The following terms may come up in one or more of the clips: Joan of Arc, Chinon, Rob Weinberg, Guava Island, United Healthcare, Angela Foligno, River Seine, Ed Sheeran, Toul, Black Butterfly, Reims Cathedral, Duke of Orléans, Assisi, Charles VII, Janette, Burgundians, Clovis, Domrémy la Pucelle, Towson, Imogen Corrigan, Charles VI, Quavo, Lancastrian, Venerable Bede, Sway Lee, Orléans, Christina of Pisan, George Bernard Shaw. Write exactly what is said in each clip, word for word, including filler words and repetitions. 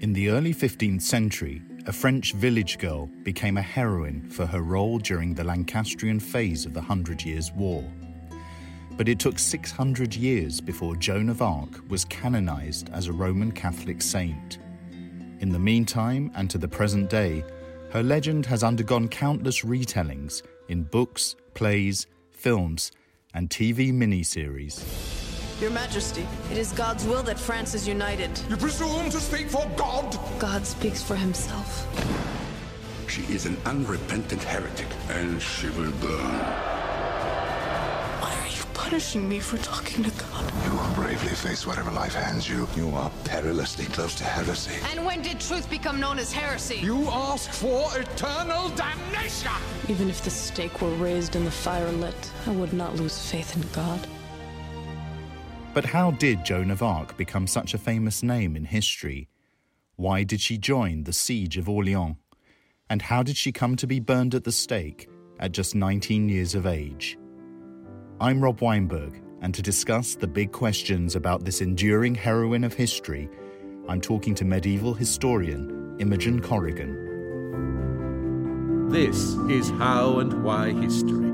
In the early fifteenth century, a French village girl became a heroine for her role during the Lancastrian phase of the Hundred Years' War. But it took six hundred years before Joan of Arc was canonised as a Roman Catholic saint. In the meantime, and to the present day, her legend has undergone countless retellings in books, plays, films, and T V miniseries. Your Majesty, it is God's will that France is united. You presume to speak for God? God speaks for himself. She is an unrepentant heretic, and she will burn. Why are you punishing me for talking to God? You will bravely face whatever life hands you. You are perilously close to heresy. And when did truth become known as heresy? You ask for eternal damnation! Even if the stake were raised and the fire lit, I would not lose faith in God. But how did Joan of Arc become such a famous name in history? Why did she join the siege of Orléans? And how did she come to be burned at the stake at just nineteen years of age? I'm Rob Weinberg, and to discuss the big questions about this enduring heroine of history, I'm talking to medieval historian Imogen Corrigan. This is How and Why History.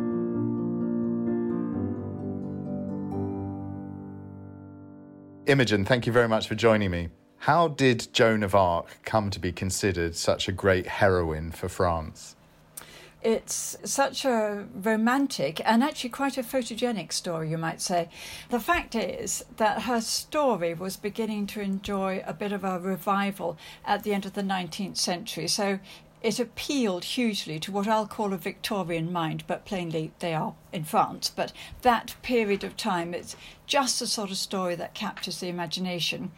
Imogen, thank you very much for joining me. How did Joan of Arc come to be considered such a great heroine for France? It's such a romantic and actually quite a photogenic story, you might say. The fact is that her story was beginning to enjoy a bit of a revival at the end of the nineteenth century, so it appealed hugely to what I'll call a Victorian mind, but plainly they are in France. But that period of time, it's just the sort of story that captures the imagination.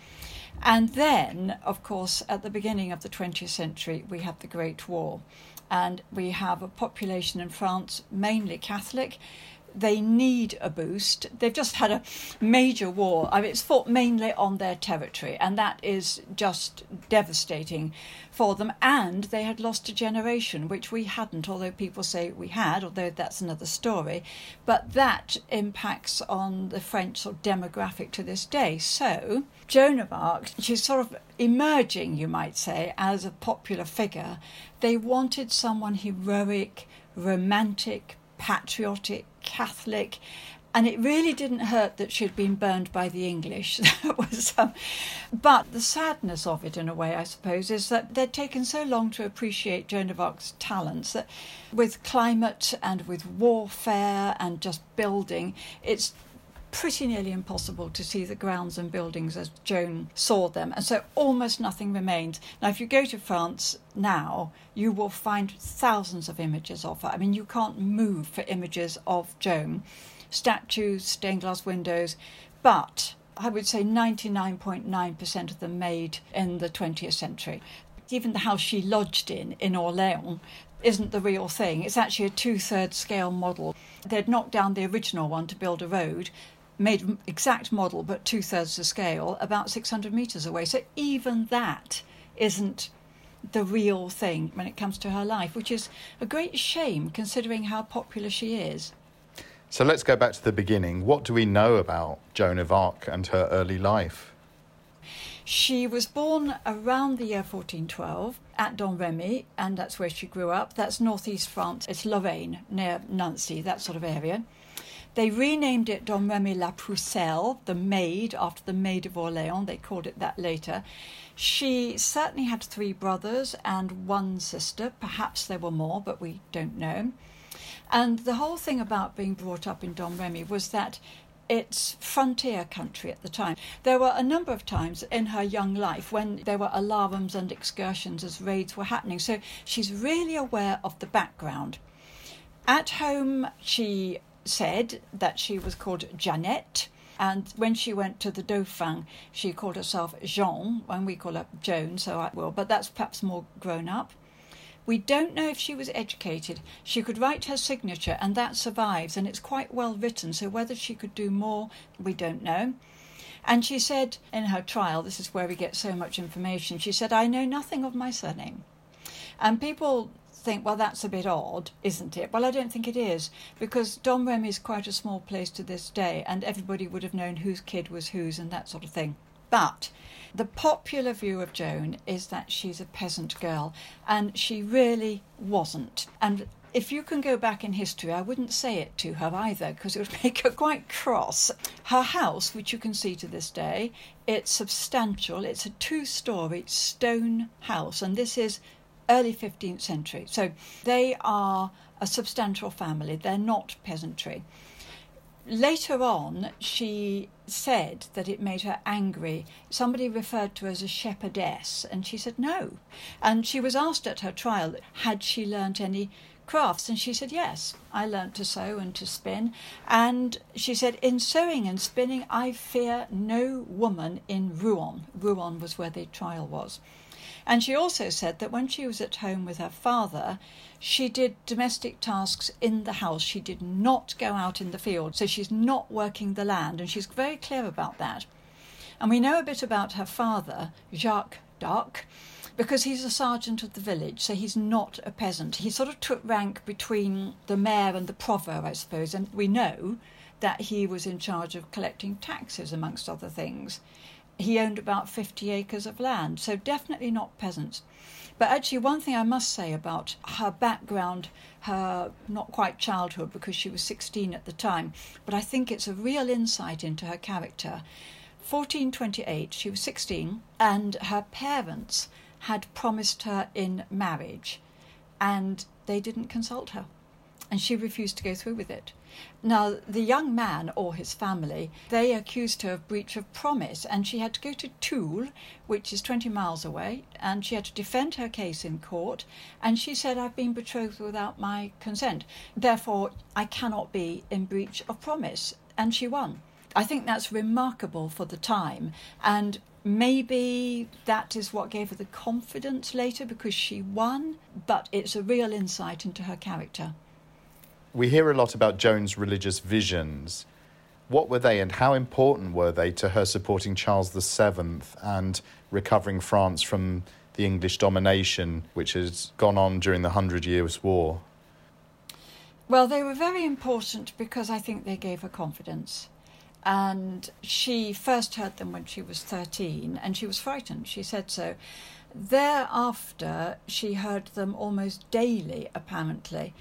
And then, of course, at the beginning of the twentieth century, we have the Great War. And we have a population in France, mainly Catholic. They need a boost. They've just had a major war. I mean, it's fought mainly on their territory, and that is just devastating for them. And they had lost a generation, which we hadn't, although people say we had, although that's another story. But that impacts on the French sort of demographic to this day. So Joan of Arc, she's sort of emerging, you might say, as a popular figure. They wanted someone heroic, romantic, patriotic, Catholic, and it really didn't hurt that she'd been burned by the English. That was, um, but the sadness of it, in a way, I suppose, is that they'd taken so long to appreciate Joan of Arc's talents that with climate and with warfare and just building, it's pretty nearly impossible to see the grounds and buildings as Joan saw them, and so almost nothing remained. Now, if you go to France now, you will find thousands of images of her. I mean, you can't move for images of Joan. Statues, stained glass windows, but I would say ninety-nine point nine percent of them made in the twentieth century. Even the house she lodged in, in Orléans, isn't the real thing. It's actually a two-thirds scale model. They'd knocked down the original one to build a road, made exact model but two-thirds the scale, about six hundred metres away. So even that isn't the real thing when it comes to her life, which is a great shame considering how popular she is. So let's go back to the beginning. What do we know about Joan of Arc and her early life? She was born around the year fourteen twelve at Domrémy, and that's where she grew up. That's northeast France. It's Lorraine, near Nancy, that sort of area. They renamed it Domrémy la Pucelle, the maid, after the maid of Orléans. They called it that later. She certainly had three brothers and one sister. Perhaps there were more, but we don't know. And the whole thing about being brought up in Domrémy was that it's frontier country at the time. There were a number of times in her young life when there were alarums and excursions as raids were happening. So she's really aware of the background. At home, she said that she was called Janette. And when she went to the Dauphin, she called herself Jean, and we call her Joan, so I will. But that's perhaps more grown up. We don't know if she was educated. She could write her signature, and that survives, and it's quite well written, so whether she could do more, we don't know. And she said in her trial, this is where we get so much information, she said, "I know nothing of my surname." And people think, well, that's a bit odd, isn't it? Well, I don't think it is, because Domrémy is quite a small place to this day, and everybody would have known whose kid was whose and that sort of thing. But the popular view of Joan is that she's a peasant girl, and she really wasn't. And if you can go back in history, I wouldn't say it to her either, because it would make her quite cross. Her house, which you can see to this day, it's substantial. It's a two-storey stone house, and this is early fifteenth century. So they are a substantial family. They're not peasantry. Later on, she said that it made her angry. Somebody referred to her as a shepherdess, and she said no. And she was asked at her trial, had she learnt any crafts? And she said, yes, I learnt to sew and to spin. And she said, in sewing and spinning, I fear no woman in Rouen. Rouen was where the trial was. And she also said that when she was at home with her father, she did domestic tasks in the house. She did not go out in the field, so she's not working the land, and she's very clear about that. And we know a bit about her father, Jacques d'Arc, because he's a sergeant of the village, so he's not a peasant. He sort of took rank between the mayor and the provost, I suppose, and we know that he was in charge of collecting taxes, amongst other things. He owned about fifty acres of land, so definitely not peasants. But actually, one thing I must say about her background, her not quite childhood, because she was sixteen at the time, but I think it's a real insight into her character. fourteen twenty-eight, she was sixteen, and her parents had promised her in marriage, and they didn't consult her. And she refused to go through with it. Now, the young man or his family, they accused her of breach of promise, and she had to go to Toul, which is twenty miles away, and she had to defend her case in court, and she said, I've been betrothed without my consent, therefore I cannot be in breach of promise, and she won. I think that's remarkable for the time, and maybe that is what gave her the confidence later, because she won, but it's a real insight into her character. We hear a lot about Joan's religious visions. What were they, and how important were they to her supporting Charles the Seventh and recovering France from the English domination, which has gone on during the Hundred Years' War? Well, they were very important because I think they gave her confidence. And she first heard them when she was thirteen, and she was frightened. She said so. Thereafter, she heard them almost daily, apparently.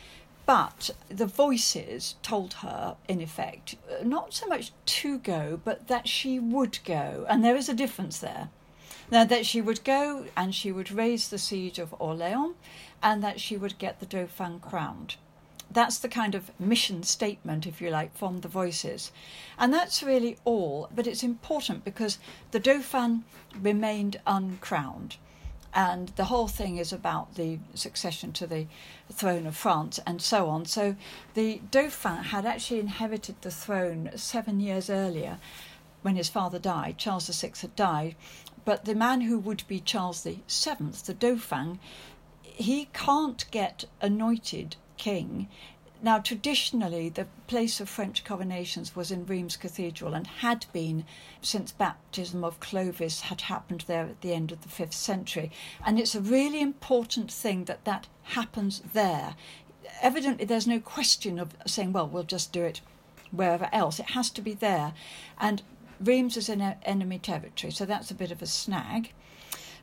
But the voices told her, in effect, not so much to go, but that she would go. And there is a difference there. Now, that she would go and she would raise the siege of Orléans, and that she would get the Dauphin crowned. That's the kind of mission statement, if you like, from the voices. And that's really all. But it's important because the Dauphin remained uncrowned. And the whole thing is about the succession to the throne of France and so on. So the Dauphin had actually inherited the throne seven years earlier when his father died. Charles the Sixth had died. But the man who would be Charles the Seventh, the Dauphin, he can't get anointed king. Now, traditionally, the place of French coronations was in Reims Cathedral, and had been since baptism of Clovis had happened there at the end of the fifth century. And it's a really important thing that that happens there. Evidently, there's no question of saying, well, we'll just do it wherever else. It has to be there. And Reims is in enemy territory, so that's a bit of a snag.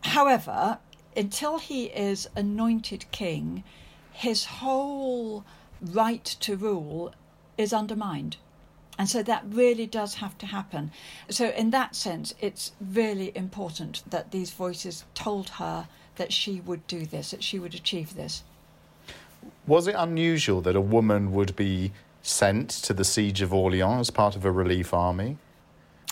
However, until he is anointed king, his whole right to rule is undermined. And so that really does have to happen. So in that sense, it's really important that these voices told her that she would do this, that she would achieve this. Was it unusual that a woman would be sent to the siege of Orléans as part of a relief army?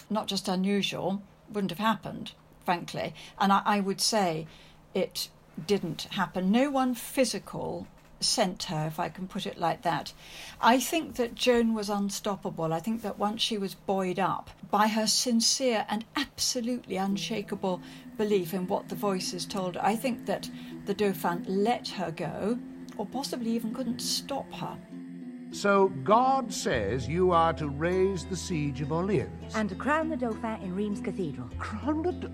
Not just unusual, wouldn't have happened, frankly. And I, I would say it didn't happen. No one physical sent her, if I can put it like that. I think that Joan was unstoppable. I think that once she was buoyed up by her sincere and absolutely unshakable belief in what the voices told her, I think that the Dauphin let her go, or possibly even couldn't stop her. So God says you are to raise the siege of Orleans. And to crown the Dauphin in Reims Cathedral. Crown the... Do-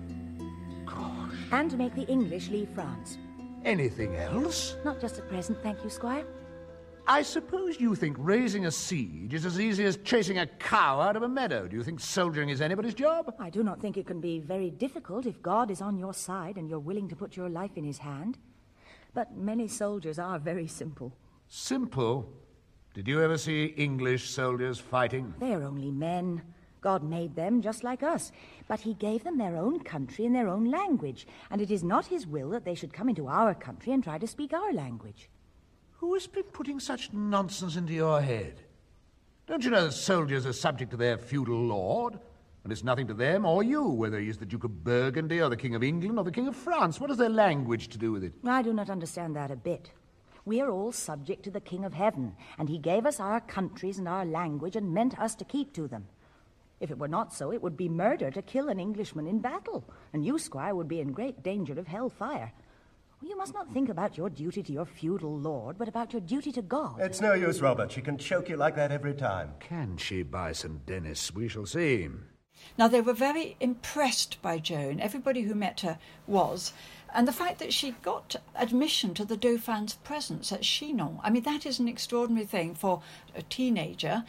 Gosh. And to make the English leave France. Anything else? Not just at present, thank you, Squire. I suppose you think raising a siege is as easy as chasing a cow out of a meadow. Do you think soldiering is anybody's job? I do not think it can be very difficult if God is on your side and you're willing to put your life in his hand. But many soldiers are very simple. Simple? Did you ever see English soldiers fighting? They are only men. God made them just like us, but he gave them their own country and their own language, and it is not his will that they should come into our country and try to speak our language. Who has been putting such nonsense into your head? Don't you know that soldiers are subject to their feudal lord? And it's nothing to them or you, whether he is the Duke of Burgundy or the King of England or the King of France. What has their language to do with it? I do not understand that a bit. We are all subject to the King of Heaven, and he gave us our countries and our language and meant us to keep to them. If it were not so, it would be murder to kill an Englishman in battle, and you, Squire, would be in great danger of hellfire. Well, you must not think about your duty to your feudal lord, but about your duty to God. It's no use, Robert. She can choke you like that every time. Can she buy some Dennis? We shall see. Now, they were very impressed by Joan. Everybody who met her was. And the fact that she got admission to the Dauphin's presence at Chinon, I mean, that is an extraordinary thing for a teenager.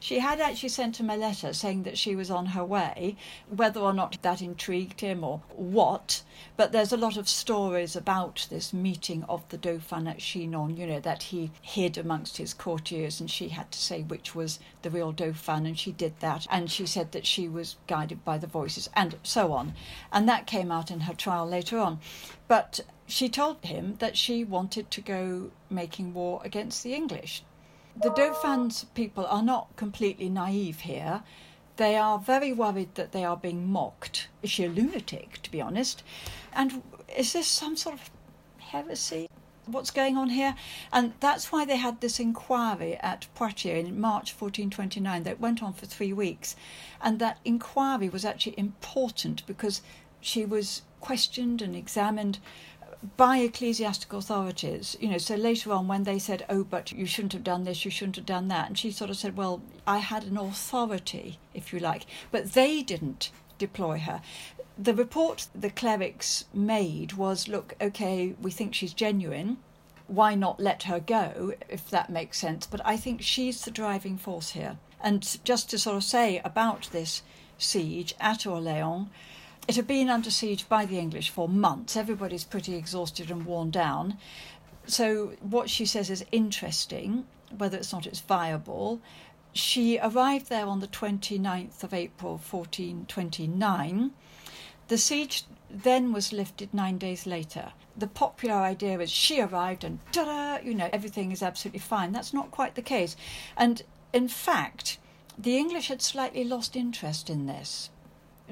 She had actually sent him a letter saying that she was on her way, whether or not that intrigued him or what. But there's a lot of stories about this meeting of the Dauphin at Chinon, you know, that he hid amongst his courtiers and she had to say which was the real Dauphin, and she did that. And she said that she was guided by the voices and so on. And that came out in her trial later on. But she told him that she wanted to go making war against the English. The Dauphin's people are not completely naive here. They are very worried that they are being mocked. Is she a lunatic, to be honest? And is this some sort of heresy? What's going on here? And that's why they had this inquiry at Poitiers in March fourteen twenty-nine that went on for three weeks. And that inquiry was actually important because she was questioned and examined by ecclesiastical authorities, you know, so later on when they said, oh, but you shouldn't have done this, you shouldn't have done that, and she sort of said, well, I had an authority, if you like, but they didn't deploy her. The report the clerics made was, look, okay, we think she's genuine, why not let her go, if that makes sense, but I think she's the driving force here. And just to sort of say about this siege at Orléans, it had been under siege by the English for months. Everybody's pretty exhausted and worn down. So what she says is interesting, whether it's not, it's viable. She arrived there on the twenty-ninth of April, fourteen twenty-nine. The siege then was lifted nine days later. The popular idea is she arrived and ta-da, you know, everything is absolutely fine. That's not quite the case. And in fact, the English had slightly lost interest in this.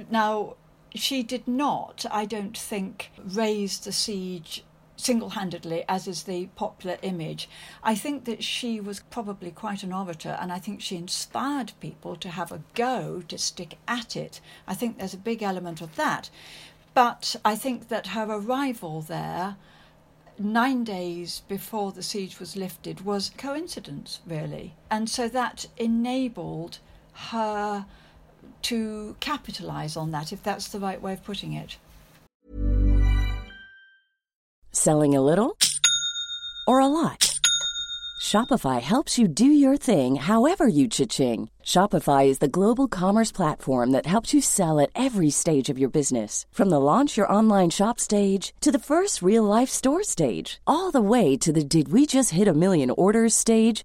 Now, she did not, I don't think, raise the siege single-handedly, as is the popular image. I think that she was probably quite an orator, and I think she inspired people to have a go, to stick at it. I think there's a big element of that. But I think that her arrival there, nine days before the siege was lifted, was coincidence, really. And so that enabled her to capitalise on that, if that's the right way of putting it. Selling a little or a lot? Shopify helps you do your thing however you cha-ching. Shopify is the global commerce platform that helps you sell at every stage of your business. From the launch your online shop stage to the first real-life store stage, all the way to the did we just hit a million orders stage.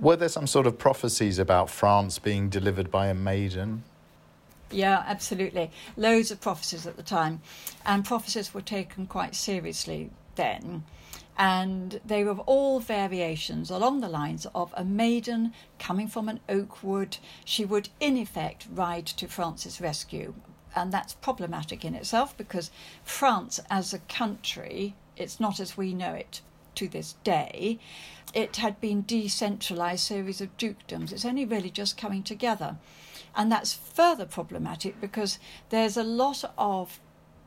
Were there some sort of prophecies about France being delivered by a maiden? Yeah, absolutely. Loads of prophecies at the time. And prophecies were taken quite seriously then. And they were all variations along the lines of a maiden coming from an oak wood. She would, in effect, ride to France's rescue. And that's problematic in itself because France as a country, it's not as we know it to this day. It had been decentralised series of dukedoms. It's only really just coming together. And that's further problematic because there's a lot of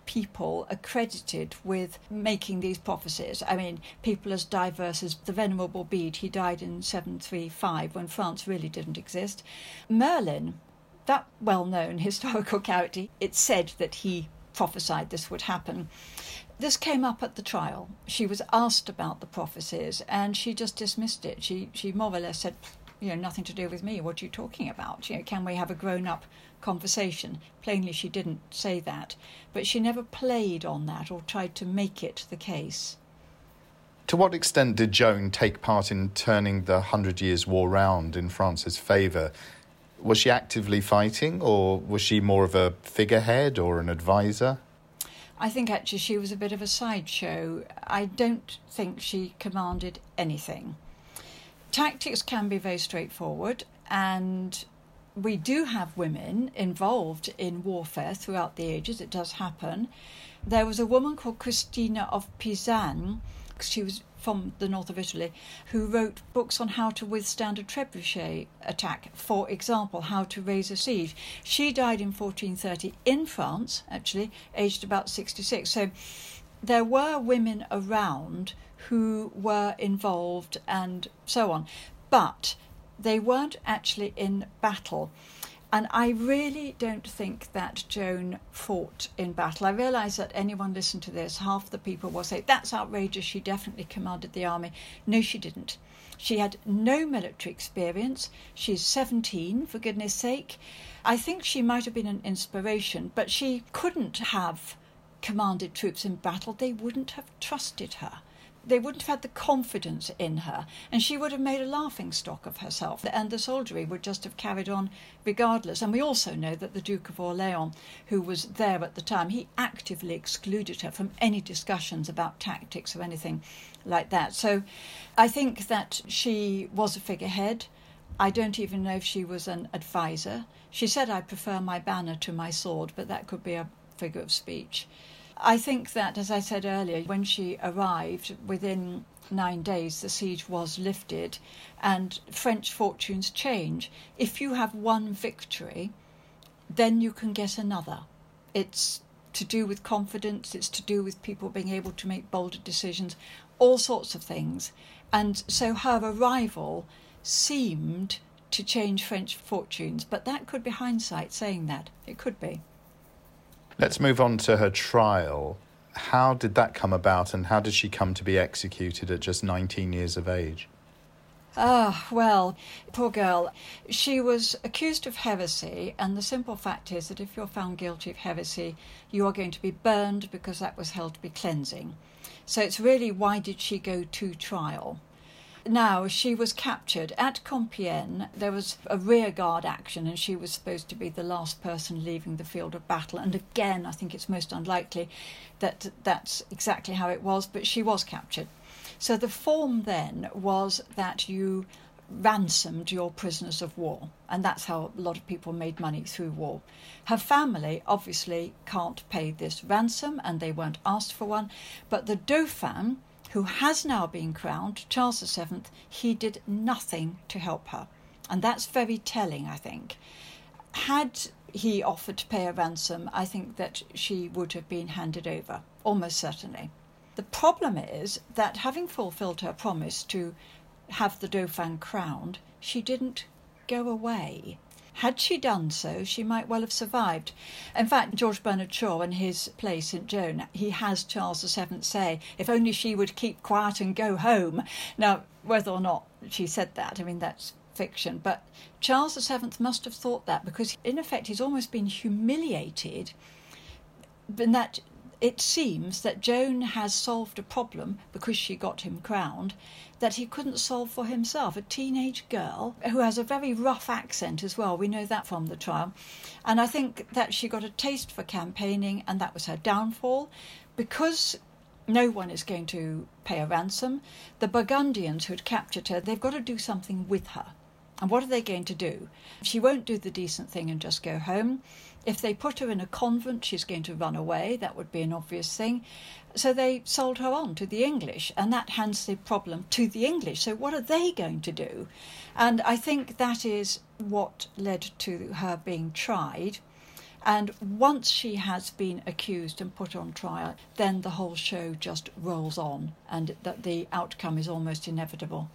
people accredited with making these prophecies. I mean, people as diverse as the Venerable Bede. He died in seven thirty-five when France really didn't exist. Merlin, that well-known historical character, it's said that he prophesied this would happen. This came up at the trial. She was asked about the prophecies and she just dismissed it. She she more or less said, you know, nothing to do with me. What are you talking about? You know, can we have a grown-up conversation? Plainly, she didn't say that. But she never played on that or tried to make it the case. To what extent did Joan take part in turning the Hundred Years' War round in France's favour? Was she actively fighting or was she more of a figurehead or an advisor? I think actually she was a bit of a sideshow. I don't think she commanded anything. Tactics can be very straightforward, and we do have women involved in warfare throughout the ages. It does happen. There was a woman called Christina of Pisan. She was from the north of Italy, who wrote books on how to withstand a trebuchet attack, for example, how to raise a siege. She died in fourteen thirty in France, actually, aged about sixty-six. So there were women around who were involved and so on, but they weren't actually in battle. And I really don't think that Joan fought in battle. I realise that anyone listening to this, half the people will say, that's outrageous, she definitely commanded the army. No, she didn't. She had no military experience. She's seventeen, for goodness sake. I think she might have been an inspiration, but she couldn't have commanded troops in battle. They wouldn't have trusted her. They wouldn't have had the confidence in her, and she would have made a laughing stock of herself, and the soldiery would just have carried on regardless. And we also know that the Duke of Orléans, who was there at the time, he actively excluded her from any discussions about tactics or anything like that. So I think that she was a figurehead. I don't even know if she was an advisor. She said, I prefer my banner to my sword, but that could be a figure of speech. I think that, as I said earlier, when she arrived, within nine days the siege was lifted, and French fortunes change. If you have one victory, then you can get another. It's to do with confidence, it's to do with people being able to make bolder decisions, all sorts of things. And so her arrival seemed to change French fortunes, but that could be hindsight saying that. It could be. Let's move on to her trial. How did that come about and how did she come to be executed at just nineteen years of age? Ah, well, poor girl. She was accused of heresy, and the simple fact is that if you're found guilty of heresy, you are going to be burned because that was held to be cleansing. So it's really, why did she go to trial? Now, she was captured at Compiègne. There was a rearguard action, and she was supposed to be the last person leaving the field of battle. And again, I think it's most unlikely that that's exactly how it was, but she was captured. So the form then was that you ransomed your prisoners of war, and that's how a lot of people made money through war. Her family obviously can't pay this ransom, and they weren't asked for one, but the Dauphin, who has now been crowned, Charles the Seventh, he did nothing to help her. And that's very telling, I think. Had he offered to pay a ransom, I think that she would have been handed over, almost certainly. The problem is that having fulfilled her promise to have the Dauphin crowned, she didn't go away. Had she done so, she might well have survived. In fact, George Bernard Shaw, in his play Saint Joan, he has Charles the Seventh say, if only she would keep quiet and go home. Now, whether or not she said that, I mean, that's fiction. But Charles the Seventh must have thought that, because, in effect, he's almost been humiliated in that it seems that Joan has solved a problem, because she got him crowned, that he couldn't solve for himself. A teenage girl who has a very rough accent as well. We know that from the trial. And I think that she got a taste for campaigning, and that was her downfall. Because no one is going to pay a ransom, the Burgundians who'd captured her, they've got to do something with her. And what are they going to do? She won't do the decent thing and just go home. If they put her in a convent, she's going to run away. That would be an obvious thing. So they sold her on to the English, and that hands the problem to the English. So what are they going to do? And I think that is what led to her being tried. And once she has been accused and put on trial, then the whole show just rolls on, and that the outcome is almost inevitable.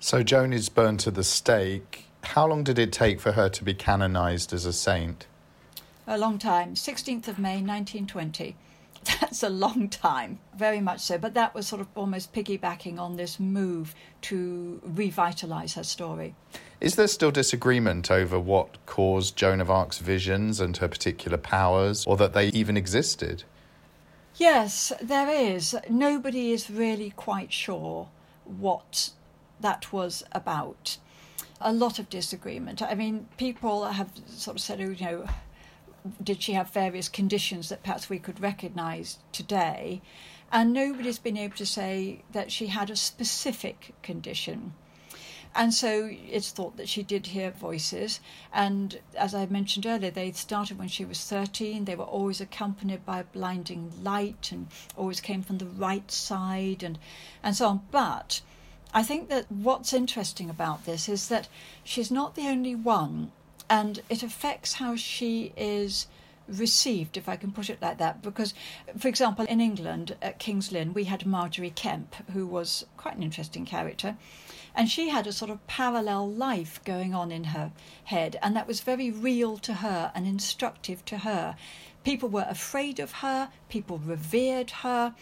So Joan is burned to the stake. How long did it take for her to be canonised as a saint? A long time. sixteenth of May, nineteen twenty. That's a long time, very much so. But that was sort of almost piggybacking on this move to revitalise her story. Is there still disagreement over what caused Joan of Arc's visions and her particular powers, or that they even existed? Yes, there is. Nobody is really quite sure what that was about. A lot of disagreement. I mean, people have sort of said, you know, did she have various conditions that perhaps we could recognise today? And nobody's been able to say that she had a specific condition. And so it's thought that she did hear voices. And as I mentioned earlier, they started when she was thirteen. They were always accompanied by a blinding light and always came from the right side and, and so on. But I think that what's interesting about this is that she's not the only one, and it affects how she is received, if I can put it like that, because, for example, in England at King's Lynn, we had Marjorie Kemp, who was quite an interesting character, and she had a sort of parallel life going on in her head, and that was very real to her and instructive to her. People were afraid of her, people revered her,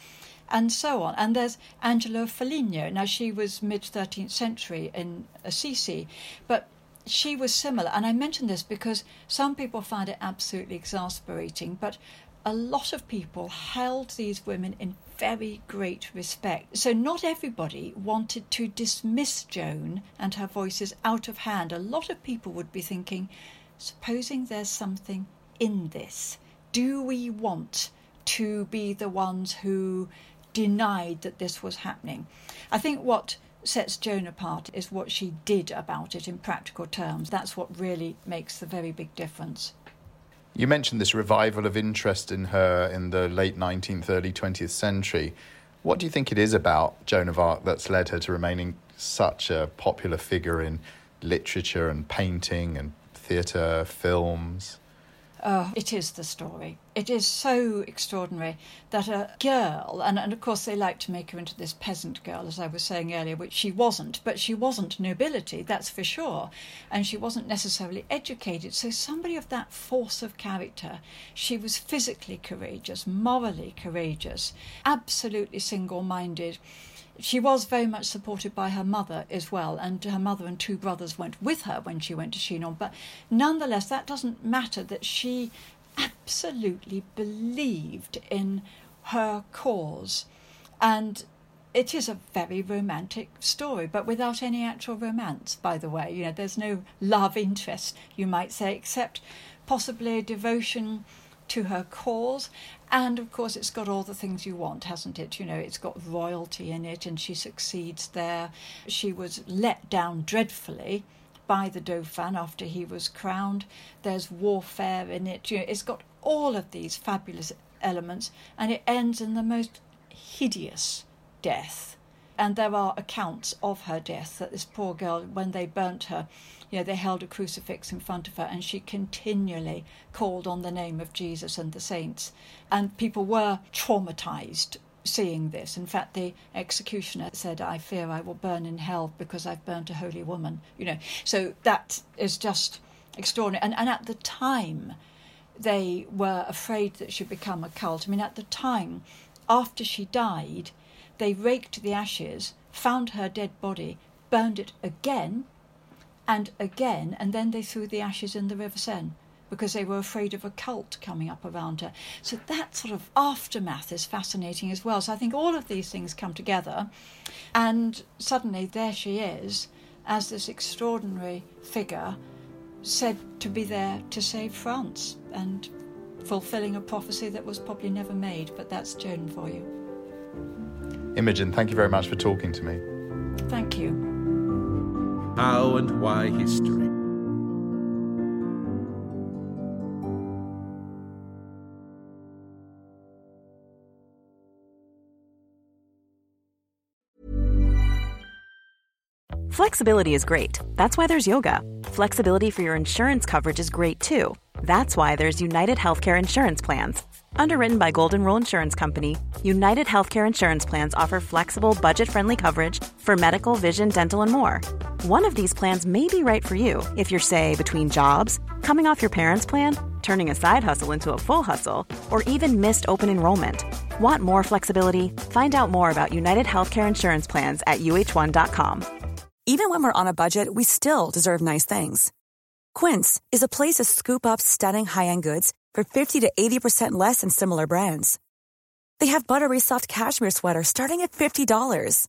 and so on. And there's Angela Foligno. Now, she was mid-thirteenth century in Assisi, but she was similar. And I mention this because some people find it absolutely exasperating, but a lot of people held these women in very great respect. So not everybody wanted to dismiss Joan and her voices out of hand. A lot of people would be thinking, supposing there's something in this, do we want to be the ones who denied that this was happening? I think what sets Joan apart is what she did about it in practical terms. That's what really makes the very big difference. You mentioned this revival of interest in her in the late nineteenth, early twentieth century. What do you think it is about Joan of Arc that's led her to remaining such a popular figure in literature and painting and theatre, films? Oh, it is the story. It is so extraordinary that a girl, and, and of course they like to make her into this peasant girl, as I was saying earlier, which she wasn't, but she wasn't nobility, that's for sure, and she wasn't necessarily educated. So somebody of that force of character, she was physically courageous, morally courageous, absolutely single-minded. She was very much supported by her mother as well, and her mother and two brothers went with her when she went to Chinon. But nonetheless, that doesn't matter, that she absolutely believed in her cause. And it is a very romantic story, but without any actual romance, by the way. You know, there's no love interest, you might say, except possibly devotion to her cause. And of course it's got all the things you want, hasn't it? You know, it's got royalty in it, and she succeeds there. She was let down dreadfully by the Dauphin after he was crowned. There's warfare in it. You know, it's got all of these fabulous elements, and it ends in the most hideous death. And there are accounts of her death, that this poor girl, when they burnt her, you know, they held a crucifix in front of her, and she continually called on the name of Jesus and the saints. And people were traumatised seeing this. In fact, the executioner said, "I fear I will burn in hell because I've burnt a holy woman." You know, so that is just extraordinary. And, and at the time, they were afraid that she'd become a cult. I mean, at the time, after she died, they raked the ashes, found her dead body, burned it again and again, and then they threw the ashes in the River Seine because they were afraid of a cult coming up around her. So that sort of aftermath is fascinating as well. So I think all of these things come together, and suddenly there she is as this extraordinary figure said to be there to save France and fulfilling a prophecy that was probably never made. But that's Joan for you. Imogen, thank you very much for talking to me. Thank you. How and Why History. Flexibility is great. That's why there's yoga. Flexibility for your insurance coverage is great too. That's why there's United Healthcare Insurance Plans. Underwritten by Golden Rule Insurance Company, United Healthcare Insurance Plans offer flexible, budget-friendly coverage for medical, vision, dental, and more. One of these plans may be right for you if you're, say, between jobs, coming off your parents' plan, turning a side hustle into a full hustle, or even missed open enrollment. Want more flexibility? Find out more about United Healthcare Insurance Plans at U H one dot com. Even when we're on a budget, we still deserve nice things. Quince is a place to scoop up stunning high-end goods for fifty to eighty percent less than similar brands. They have buttery soft cashmere sweaters starting at fifty dollars,